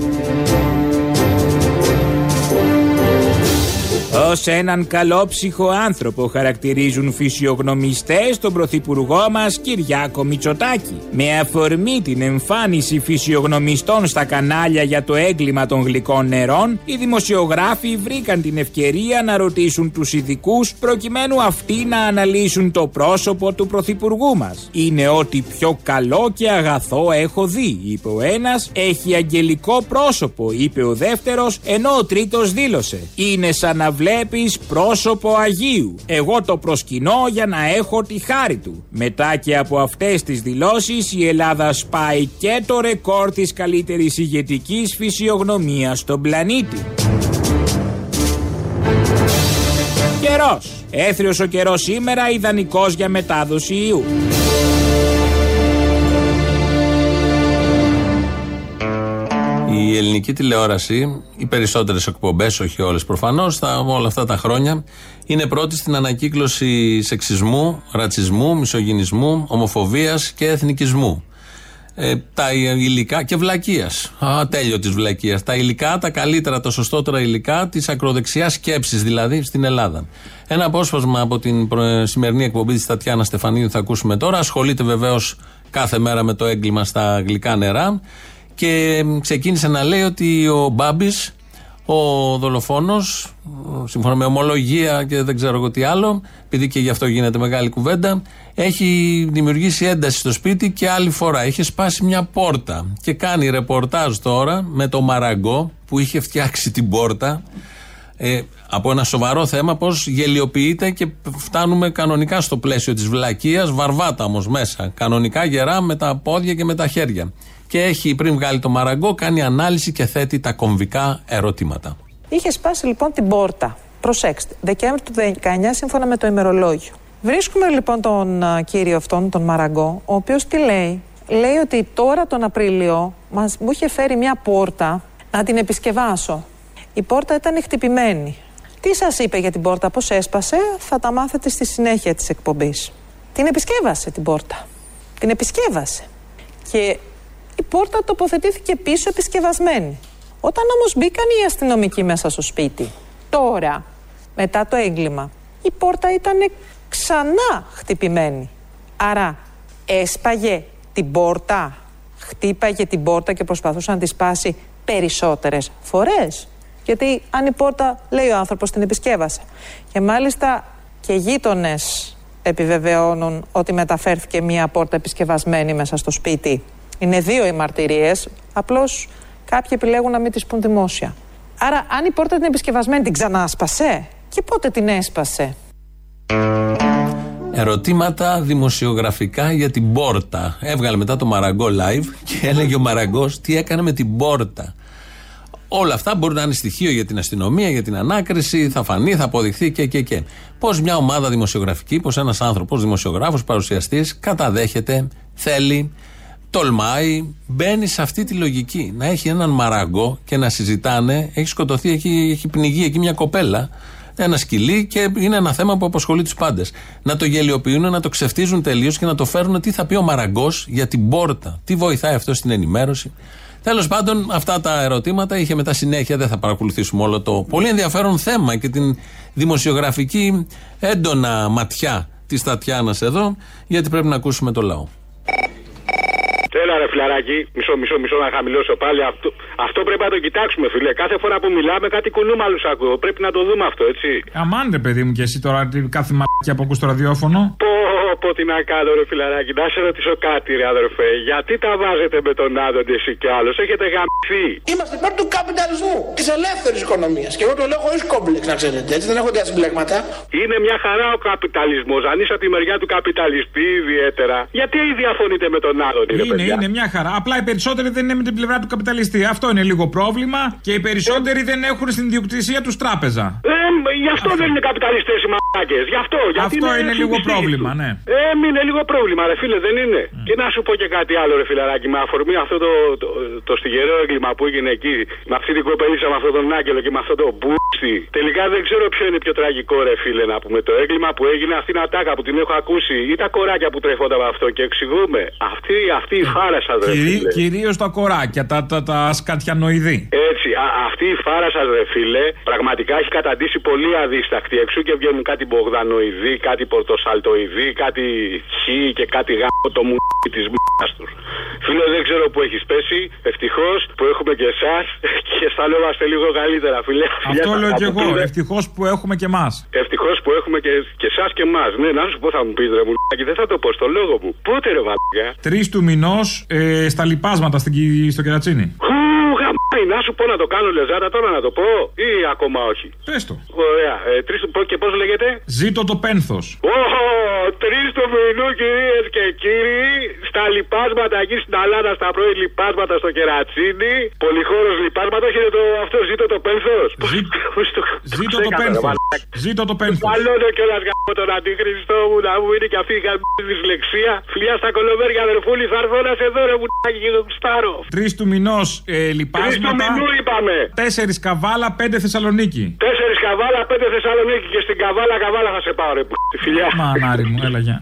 Ως έναν καλόψυχο άνθρωπο χαρακτηρίζουν φυσιογνωμιστές τον πρωθυπουργό μας Κυριάκο Μητσοτάκη. Με αφορμή την εμφάνιση φυσιογνωμιστών στα κανάλια για το έγκλημα των γλυκών νερών, οι δημοσιογράφοι βρήκαν την ευκαιρία να ρωτήσουν τους ειδικούς προκειμένου αυτοί να αναλύσουν το πρόσωπο του πρωθυπουργού μας. Είναι ό,τι πιο καλό και αγαθό έχω δει, είπε ο ένας. Έχει αγγελικό πρόσωπο, είπε ο δεύτερος, ενώ ο τρίτος δήλωσε: είναι σαν να βλέπει βλέπεις πρόσωπο Αγίου. Εγώ το προσκυνώ για να έχω τη χάρη του. Μετά και από αυτές τις δηλώσεις η Ελλάδα σπάει και το ρεκόρ της καλύτερης ηγετικής φυσιογνωμίας στον πλανήτη. Καιρός. Έθριος ο καιρός σήμερα, ιδανικός για μετάδοση ιού. Η ελληνική τηλεόραση, οι περισσότερες εκπομπές, όχι όλες προφανώς, τα, όλα αυτά τα χρόνια είναι πρώτη στην ανακύκλωση σεξισμού, ρατσισμού, μισογυνισμού, ομοφοβίας και εθνικισμού. Ε, τα υλικά και βλακείας. Α, τέλειο της βλακείας. Τα υλικά, τα καλύτερα, τα σωστότερα υλικά της ακροδεξιάς σκέψης δηλαδή στην Ελλάδα. Ένα απόσπασμα από την σημερινή εκπομπή της Στατιάνα Στεφανίου θα ακούσουμε τώρα. Ασχολείται βεβαίως κάθε μέρα με το έγκλημα στα γλυκά νερά. Και ξεκίνησε να λέει ότι ο Μπάμπης, ο δολοφόνος, σύμφωνα με ομολογία και δεν ξέρω εγώ τι άλλο, επειδή και γι' αυτό γίνεται μεγάλη κουβέντα, έχει δημιουργήσει ένταση στο σπίτι και άλλη φορά. Είχε σπάσει μια πόρτα και κάνει ρεπορτάζ τώρα με το μαραγκό που είχε φτιάξει την πόρτα ε, από ένα σοβαρό θέμα, πώς γελιοποιείται και φτάνουμε κανονικά στο πλαίσιο της βλακείας, βαρβάτα όμως μέσα, κανονικά γερά με τα πόδια και με τα χέρια. Και έχει πριν βγάλει το μαραγκό, κάνει ανάλυση και θέτει τα κομβικά ερωτήματα. Είχε σπάσει λοιπόν την πόρτα. Προσέξτε, Δεκέμβρη του δύο χιλιάδες δεκαεννιά σύμφωνα με το ημερολόγιο. Βρίσκουμε λοιπόν τον uh, κύριο αυτόν, τον μαραγκό, ο οποίος τι λέει. Λέει ότι τώρα τον Απρίλιο μας, μου είχε φέρει μια πόρτα να την επισκευάσω. Η πόρτα ήταν χτυπημένη. Τι σας είπε για την πόρτα, πώς έσπασε, θα τα μάθετε στη συνέχεια της εκπομπής. Την επισκεύασε την πόρτα. Την επισκεύασε. Και η πόρτα τοποθετήθηκε πίσω επισκευασμένη. Όταν όμως μπήκαν οι αστυνομικοί μέσα στο σπίτι, τώρα, μετά το έγκλημα, η πόρτα ήταν ξανά χτυπημένη. Άρα έσπαγε την πόρτα, χτύπαγε την πόρτα και προσπαθούσε να τη σπάσει περισσότερες φορές. Γιατί αν η πόρτα, λέει ο άνθρωπος, την επισκεύασε. Και μάλιστα και γείτονες επιβεβαιώνουν ότι μεταφέρθηκε μία πόρτα επισκευασμένη μέσα στο σπίτι. Είναι δύο οι μαρτυρίες, απλώς κάποιοι επιλέγουν να μην τις πουν δημόσια. Άρα, αν η πόρτα την επισκευασμένη, την ξανάσπασε και πότε την έσπασε. Ερωτήματα δημοσιογραφικά για την πόρτα. Έβγαλε μετά το μαραγκό live και έλεγε ο μαραγκός τι έκανε με την πόρτα. Όλα αυτά μπορεί να είναι στοιχείο για την αστυνομία, για την ανάκριση, θα φανεί, θα αποδειχθεί και και και. Πώς μια ομάδα δημοσιογραφική, πώς ένας άνθρωπος δημοσιογράφος, παρουσιαστής, καταδέχεται, θέλει, τολμάει, μπαίνει σε αυτή τη λογική. Να έχει έναν μαραγκό και να συζητάνε. Έχει σκοτωθεί, έχει, έχει πνιγεί εκεί μια κοπέλα, ένα σκυλί, και είναι ένα θέμα που απασχολεί τους πάντες. Να το γελιοποιούν, να το ξεφτίζουν τελείως και να το φέρουν τι θα πει ο μαραγκός για την πόρτα. Τι βοηθάει αυτό στην ενημέρωση. Τέλος πάντων, αυτά τα ερωτήματα είχε μετά συνέχεια. Δεν θα παρακολουθήσουμε όλο το πολύ ενδιαφέρον θέμα και την δημοσιογραφική έντονα ματιά της Τατιάνας εδώ, γιατί πρέπει να ακούσουμε το λαό. Έλα ρε φιλαράκι, μισό μισό μισό να χαμηλώσω πάλι. Αυτό, αυτό πρέπει να το κοιτάξουμε, φίλε. Κάθε φορά που μιλάμε κάτι κουνούμαλους ακούω. Πρέπει να το δούμε αυτό, έτσι. Αμάντε, παιδί μου, και εσύ τώρα κάθε μαλακιά που ακούς το ραδιόφωνο. Πω, πω, τι να κάνω, ρε φιλαράκι. Να σε ρωτήσω κάτι, ρε αδερφέ. Γιατί τα βάζετε με τον Άδωνη εσύ κι άλλος, έχετε γαμηθεί. Είμαστε υπέρ του καπιταλισμού, τη ελεύθερη οικονομία. Και εγώ το λέω χωρίς κόμπλεξ, να ξέρετε, έτσι. Δεν έχω διασυμπλέγματα. Είναι μια χαρά ο καπιταλισμός. Αν είσαι από τη μεριά του καπιταλιστή, ιδιαίτερα. Γιατί διαφωνείτε με τον Άδωνη, ρε παιδί. Είναι μια χαρά. Απλά οι περισσότεροι δεν είναι με την πλευρά του καπιταλιστή. Αυτό είναι λίγο πρόβλημα. Και οι περισσότεροι δεν έχουν στην ιδιοκτησία τους τράπεζα. Ε, γι' αυτό, αυτό δεν είναι καπιταλιστές οι μαλάκες. Γι' αυτό, γιατί αυτό είναι, είναι λίγο πρόβλημα, του. Ναι. Ε, είναι λίγο πρόβλημα, ρε φίλε, δεν είναι. Mm. Και να σου πω και κάτι άλλο, ρε φιλαράκι, με αφορμή αυτό το, το, το στιγερό έγκλημα που έγινε εκεί, με αυτή την κοπελίτσα, με αυτόν τον Άγγελο και με αυτό το μπούστι. Τελικά δεν ξέρω ποιο είναι πιο τραγικό, ρε φίλε, να πούμε. Το έγκλημα που έγινε, αυτήν την ατάκα που την έχω ακούσει ή τα κοράκια που τρεφόταν με αυτό. Και εξηγούμε. Αυτή, αυτή η φάρα σας, ρε φίλε. Κυρίως τα κοράκια, τα, τα, τα σκατιανοειδή. Έτσι, α, αυτή η φάρα σας, ρε φίλε, πραγματικά έχει καταντήσει πολύ αδίστακτη. Εξού και βγαίνουν κάτι μπογδανοειδή, κάτι πορτοσαλτοειδή, κάτι χ και κάτι γάμο το μου τη μ***ας τους. Φίλε, δεν ξέρω που έχεις πέσει, ευτυχώς που έχουμε και εσάς και αισθανόμαστε λίγο καλύτερα, φίλε. Αυτό λέω και εγώ, ευτυχώς που έχουμε και εμάς. Ευτυχώς που έχουμε και, και εσάς και εμάς. Ναι, να σου πω, θα μου πεις, ρε μουλάκι, δεν θα το πω στο λόγο μου. Πότε ρε βαλιά. Τρεις του μηνός ε, στα λιπάσματα στην, στο Κερατσίνι. Χου, γαμ***. πριν, να σου πω να το κάνω λεζάτα τώρα να το πω ή ακόμα όχι. Πες το. Ωραία. Ε, τρεις του και πώς λέγεται. Ζήτω το πένθος. Oh, τρεις του μηνού κυρίες και κύριοι. Στα λιπάσματα εκεί στην Ελλάδα στα πρωί λιπάσματα στο κερατσίνι. Πολυχώρος λιπάσματα. Έχετε το αυτό ζήτω το πένθος. Ζή... ζήτω, το πένθος. Ζήτω το πένθος. Παλώνω κιόλας γαμώ τον αντίχριστό μου να μου είναι και αυτή η γαμμένη δυσλεξία. Φιλιά στα κολοβέρια αδερφούλη θα έρθω να σε δω ρε μουτάκι και το κουστάρω. Τρεις του μηνός ε, λιπάσματα. Τρεις του μηνού είπαμε. Τέσσερις καβάλα, πέντε Θεσσαλονίκη. Τέσσερις καβάλα, πέντε Θεσσαλονίκη και στην καβάλα καβάλα θα σε πάω ρε τη φιλιά. Μανάρι μου, έλα γεια.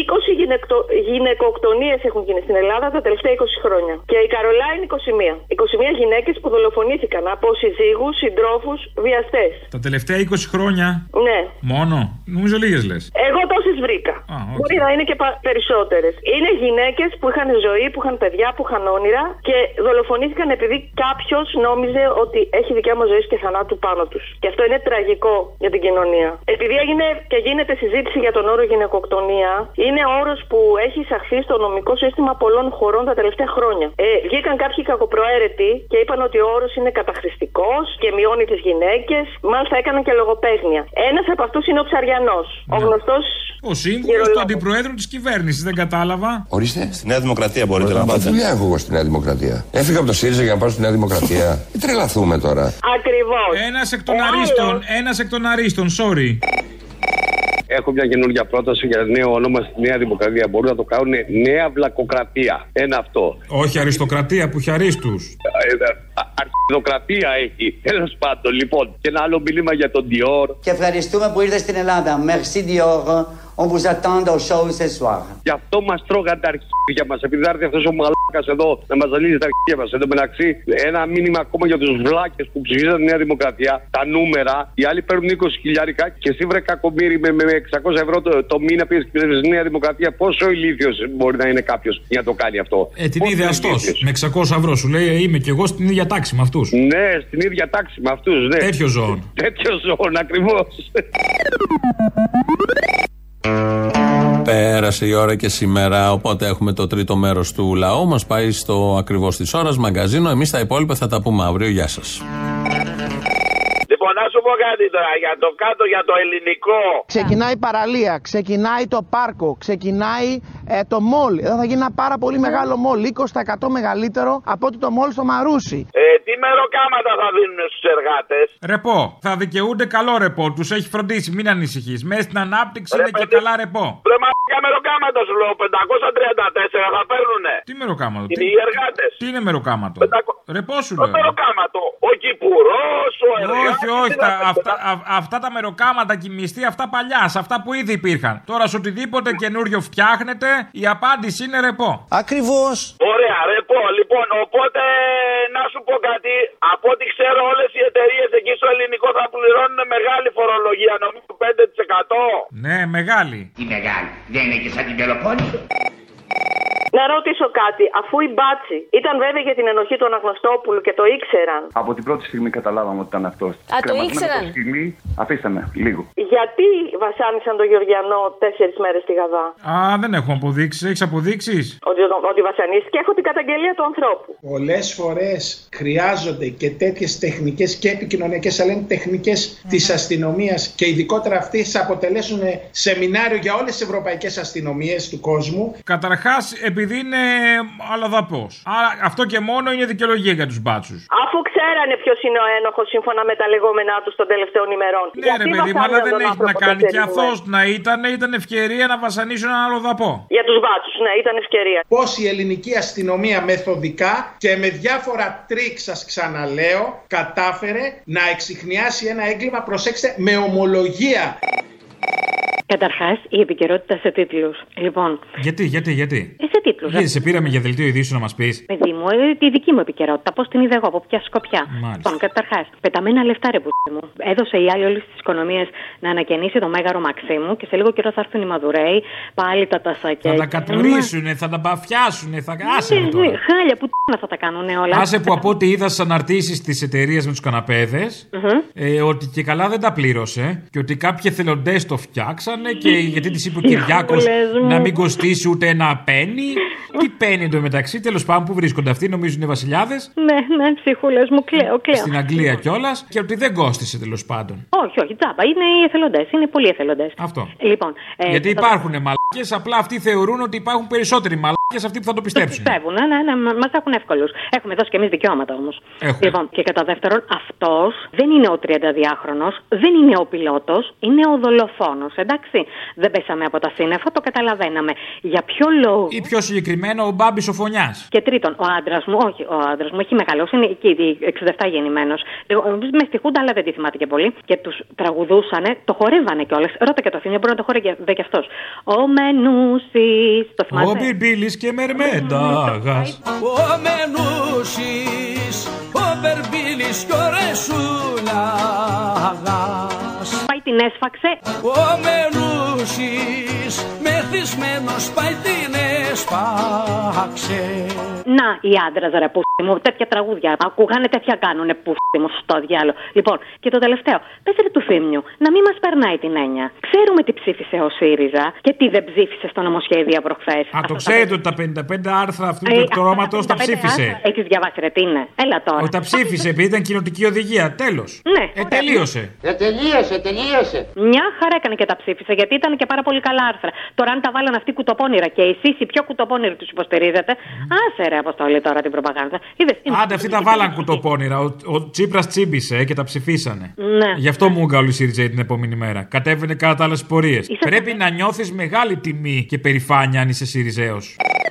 είκοσι γυναικτο... γυναικοκτονίες έχουν γίνει στην Ελλάδα τα τελευταία είκοσι χρόνια. Και η Καρολάιν είκοσι μία. είκοσι μία γυναίκες που δολοφονήθηκαν από συζύγους, συντρόφους, βιαστές. Τα τελευταία είκοσι χρόνια. Ναι. Μόνο. Νομίζω λίγες λες. Εγώ τόσες βρήκα. Α, okay. Μπορεί να είναι και πα... περισσότερες. Είναι γυναίκες που είχαν ζωή, που είχαν παιδιά, που είχαν όνειρα και δολοφονήθηκαν επειδή κάποιος νόμιζε ότι έχει δικαίωμα ζωής και θανάτου πάνω τους. Και αυτό είναι τραγικό για την κοινωνία. Επειδή έγινε και γίνεται συζήτηση για τον όρο γυναικοκτονία. Είναι όρος που έχει εισαχθεί στο νομικό σύστημα πολλών χωρών τα τελευταία χρόνια. Ε, βγήκαν κάποιοι κακοπροαίρετοι και είπαν ότι ο όρος είναι καταχρηστικός και μειώνει τις γυναίκες. Μάλιστα έκαναν και λογοπαίγνια. Ένας από αυτούς είναι ο Ψαριανός. Ναι. Ο γνωστός. Ο σύμβουλος του αντιπροέδρου της κυβέρνησης. Δεν κατάλαβα. Ορίστε. Στη Νέα Δημοκρατία μπορείτε να πάτε. Τι δουλειά έχω εγώ στη Νέα Δημοκρατία. Έφυγα από το ΣΥΡΙΖΑ για να πάω στη Νέα Δημοκρατία. Τι τρελαθούμε τώρα. Ακριβώς. Ένας εκ των αρίστων. Ένας εκ των αρίστων. Sorry. Έχω μια καινούργια πρόταση για νέο όνομα στη Νέα Δημοκρατία. Μπορούν να το κάνουν Νέα Βλακοκρατία. Ένα αυτό. Όχι αριστοκρατία που έχει αρίστους. Αρχιδοκρατία έχει. Τέλος πάντων, λοιπόν. Και ένα άλλο μίλημα για τον Dior. Και ευχαριστούμε που ήρθε στην Ελλάδα. Merci Dior. On vous attend au show ce soir. Γι' αυτό μας τρώγαν τα αρχίδια μας. Επειδή θα έρθει αυτός ο μαλάκας εδώ να μας ζαλίζει τα αρχίδια μας. Εν τω μεταξύ, ένα μήνυμα ακόμα για τους βλάκες που ψηφίζαν τη Νέα Δημοκρατία. Τα νούμερα, οι άλλοι παίρνουν είκοσι χιλιάρικα και εσύ βρε κακομοίρη με, με εξακόσια ευρώ το, το μήνα πήγες και στη Νέα Δημοκρατία. Πόσο ηλίθιος μπορεί να είναι κάποιος για να το κάνει αυτό. Ε, την ίδια αυτός. Με εξακόσια ευρώ σου λέει είμαι κι εγώ στην ίδια τάξη με αυτούς. Ναι, στην ίδια τάξη με αυτούς. Ναι. Τέτοιο ζώο. Τέτοιο ζώο, ακριβώς. Πέρασε η ώρα και σήμερα, οπότε έχουμε το τρίτο μέρος του λαού. Μας πάει στο ακριβώς της ώρας μαγκαζίνο. Εμείς τα υπόλοιπα θα τα πούμε αύριο. Γεια σας. Λοιπόν, να σου πω κάτι τώρα για το κάτω, για το ελληνικό. Ξεκινάει η παραλία, ξεκινάει το πάρκο, ξεκινάει ε, το μολ. Εδώ θα γίνει ένα πάρα πολύ μεγάλο μολ, είκοσι τοις εκατό μεγαλύτερο από ότι το μολ στο Μαρούσι. Ε, τι μεροκάματα θα δίνουν στους εργάτες. Ρεπό, θα δικαιούνται καλό ρεπό, τους έχει φροντίσει, μην ανησυχείς. Μέσα στην ανάπτυξη ρε, είναι παιδί, και καλά ρεπό. Ρε μαλάκα μεροκάματα σου λέω, πεντακόσια τριάντα τέσσερα θα παίρνουνε. Τι μεροκάματο, τι, οι εργάτες. Τι είναι μεροκάματο, πεντακόσια... ρεπό σου λέω. Το μεροκάματο, ο κυπουρός, ο εργάτης. Όχι, τα, αυτά, α, αυτά τα μεροκάματα και οι μισθοί, αυτά παλιάς, αυτά που ήδη υπήρχαν. Τώρα σε οτιδήποτε καινούριο φτιάχνετε, η απάντηση είναι ρεπό. Ακριβώς. Ωραία, ρεπό. Λοιπόν, οπότε να σου πω κάτι. Από ό,τι ξέρω, όλες οι εταιρείες εκεί στο ελληνικό θα πληρώνουν μεγάλη φορολογία, νομίζω πέντε τοις εκατό. Ναι, μεγάλη. Τι μεγάλη, δεν είναι και σαν την Πελοπόννησο. Να ρωτήσω κάτι, αφού η μπάτση ήταν βέβαια για την ενοχή του Αναγνωστόπουλου και το ήξεραν. Από την πρώτη στιγμή καταλάβαμε ότι ήταν αυτός. Α, το ήξεραν. Αφήστε με, λίγο. Γιατί βασάνισαν τον Γεωργιανό τέσσερις μέρες στη Γαδά. Α, δεν έχω αποδείξεις. Έχεις αποδείξεις. Ότι, ότι βασανίστηκε, έχω την καταγγελία του ανθρώπου. Πολλές φορές χρειάζονται και τέτοιες τεχνικές και επικοινωνιακές, αλλά είναι τεχνικές mm-hmm. της αστυνομίας και ειδικότερα αυτές αποτελέσουν σεμινάριο για όλες τις ευρωπαϊκές αστυνομίες του κόσμου. Καταρχάς, επειδή είναι αλλαδαπός. Άρα αυτό και μόνο είναι δικαιολογία για τους μπάτσους. Αφού ξέρανε ποιος είναι ο ένοχος σύμφωνα με τα λεγόμενά τους των τελευταίων ημερών. Ναι, γιατί ρε παιδί, αλλά δεν έχει να κάνει. Και αθώος να ήταν, ήταν ευκαιρία να βασανίσουν έναν αλλαδαπό. Για τους μπάτσους, ναι, ήταν ευκαιρία. Πώς η ελληνική αστυνομία μεθοδικά και με διάφορα τρίκ, σας ξαναλέω, κατάφερε να εξιχνιάσει ένα έγκλημα, προσέξτε, με ομολογία. Καταρχάς, η επικαιρότητα σε τίτλους. Λοιπόν. Γιατί, γιατί, γιατί. Ε, σε τίτλους. Γιατί σε πήραμε για δελτίο ειδήσεων να μας πεις. Παιδί μου, ε, τη δική μου επικαιρότητα. Πώς την είδα εγώ, από ποια σκοπιά. Λοιπόν, καταρχάς, πεταμένα λεφτά ρε παιδί μου. Έδωσε η άλλη όλη τη οικονομία να ανακαινήσει το μέγαρο Μαξίμου και σε λίγο καιρό θα έρθουν οι Μαδουρέοι. Πάλι τα τασάκια. Θα τα κατουρίσουνε, θα τα μπαφιάσουνε, θα κάσουν. Ναι, ναι, χάλια που τ***να θα τα κάνουνε όλα. Άσε που από ό,τι είδα στις αναρτήσεις της εταιρείας με τους καναπέδες, mm-hmm. ε, ότι και καλά δεν τα πλήρωσε και ότι κάποιοι εθελοντές το φτιάξαν. πληρώσανε και γιατί της είπε ο Κυριάκος να μην κοστίσει ούτε ένα πένι. Τι πένι εντωμεταξύ, τέλος πάντων, που βρίσκονται αυτοί, νομίζουν είναι βασιλιάδες. Ναι, ναι, ψυχούλες μου, κλαίω, κλαίω. Στην Αγγλία κιόλας, και ότι δεν κόστησε τέλος πάντων. Όχι, όχι, τσάπα, είναι οι εθελοντές, είναι πολλοί εθελοντές. Αυτό. Λοιπόν, ε, γιατί το... υπάρχουν μαλακές, απλά αυτοί θεωρούν ότι υπάρχουν περισσότεροι μαλακές. Και αυτοί που θα το πιστέψουν. Το πιστεύουν, ναι, ναι, ναι, μας έχουν εύκολους. Έχουμε δώσει και εμείς δικαιώματα όμως. Έχουμε. Λοιπόν, και κατά δεύτερον, αυτός δεν είναι ο τριανταδιάχρονος, δεν είναι ο πιλότος, είναι ο δολοφόνος, εντάξει. Δεν πέσαμε από τα σύννεφα, το καταλαβαίναμε. Για ποιο λόγο. Ή πιο συγκεκριμένα, ο Μπάμπης ο Φωνιάς. Και τρίτον, ο άντρας μου, όχι, ο άντρας μου έχει μεγαλώσει, είναι εκεί, εξήντα επτά γεννημένος. Με στη Χούντα, αλλά δεν τη θυμάται και πολύ. Και τους τραγουδούσανε, το χορεύανε κιόλας. Ρώτα και το θύμιο, μπορεί να το χορεύει κι αυτός. Ο Μενούσης, το θυμάται. Ο Μπιμπίλης και Μερμένταγας. Ο Μενούσης, ο Μπερμπίλης και ο Ρεσούλαγας. Πάει την έσφαξε. Ο Μενούσης μεθυσμένος πάει την έσφαξε. Να οι άντρες ρε πούστη μου, τέτοια τραγούδια ακούγανε, τέτοια κάνουνε πούστη μου, στο διάλο. Λοιπόν, και το τελευταίο, πες ρε του Θήμιου να μην μας περνάει την έννοια. Ξέρουμε τι ψήφισε ο ΣΥΡΙΖΑ και τι δεν ψήφισε στο νομοσχέδιο προχθές. Α, το ξέρετε ότι τα πενήντα πέντε άρθρα αυτού του εκτορώματος τα ψήφισε. Έχεις διαβάσει ρε τι είναι. Έλα τώρα. Ότι τα ψήφισε επειδή ήταν κοινοτική οδηγία. Τέλος. Ναι. Ε, τελείωσε. Ε, τελείωσε, τελείωσε. Μια χαρά έκανε και τα ψήφισε γιατί ήταν και πάρα πολύ καλά άρθρα. Τώρα αν τα βάλαν αυτοί κουτοπώνυρα και εσείς οι πιο κουτοπώνυροι τους υποστηρίζετε. Άσε ρε Αποστόλη τώρα την προπαγάνδα. Άντε αυτοί τα βάλαν κουτοπώνυρα. Ο Τσίπρας τσίμπησε και τα ψηφίσανε. Γι' αυτό μου έγκαλε η ΣΥΡΙΖΑ την επόμενη μέρα. Κατέβαινε κατά άλλες πορείες. Πρέπει να νιώθεις μεγάλη τιμή και περηφάνεια αν είσαι ΣΥΡΙΖΑ. Deus.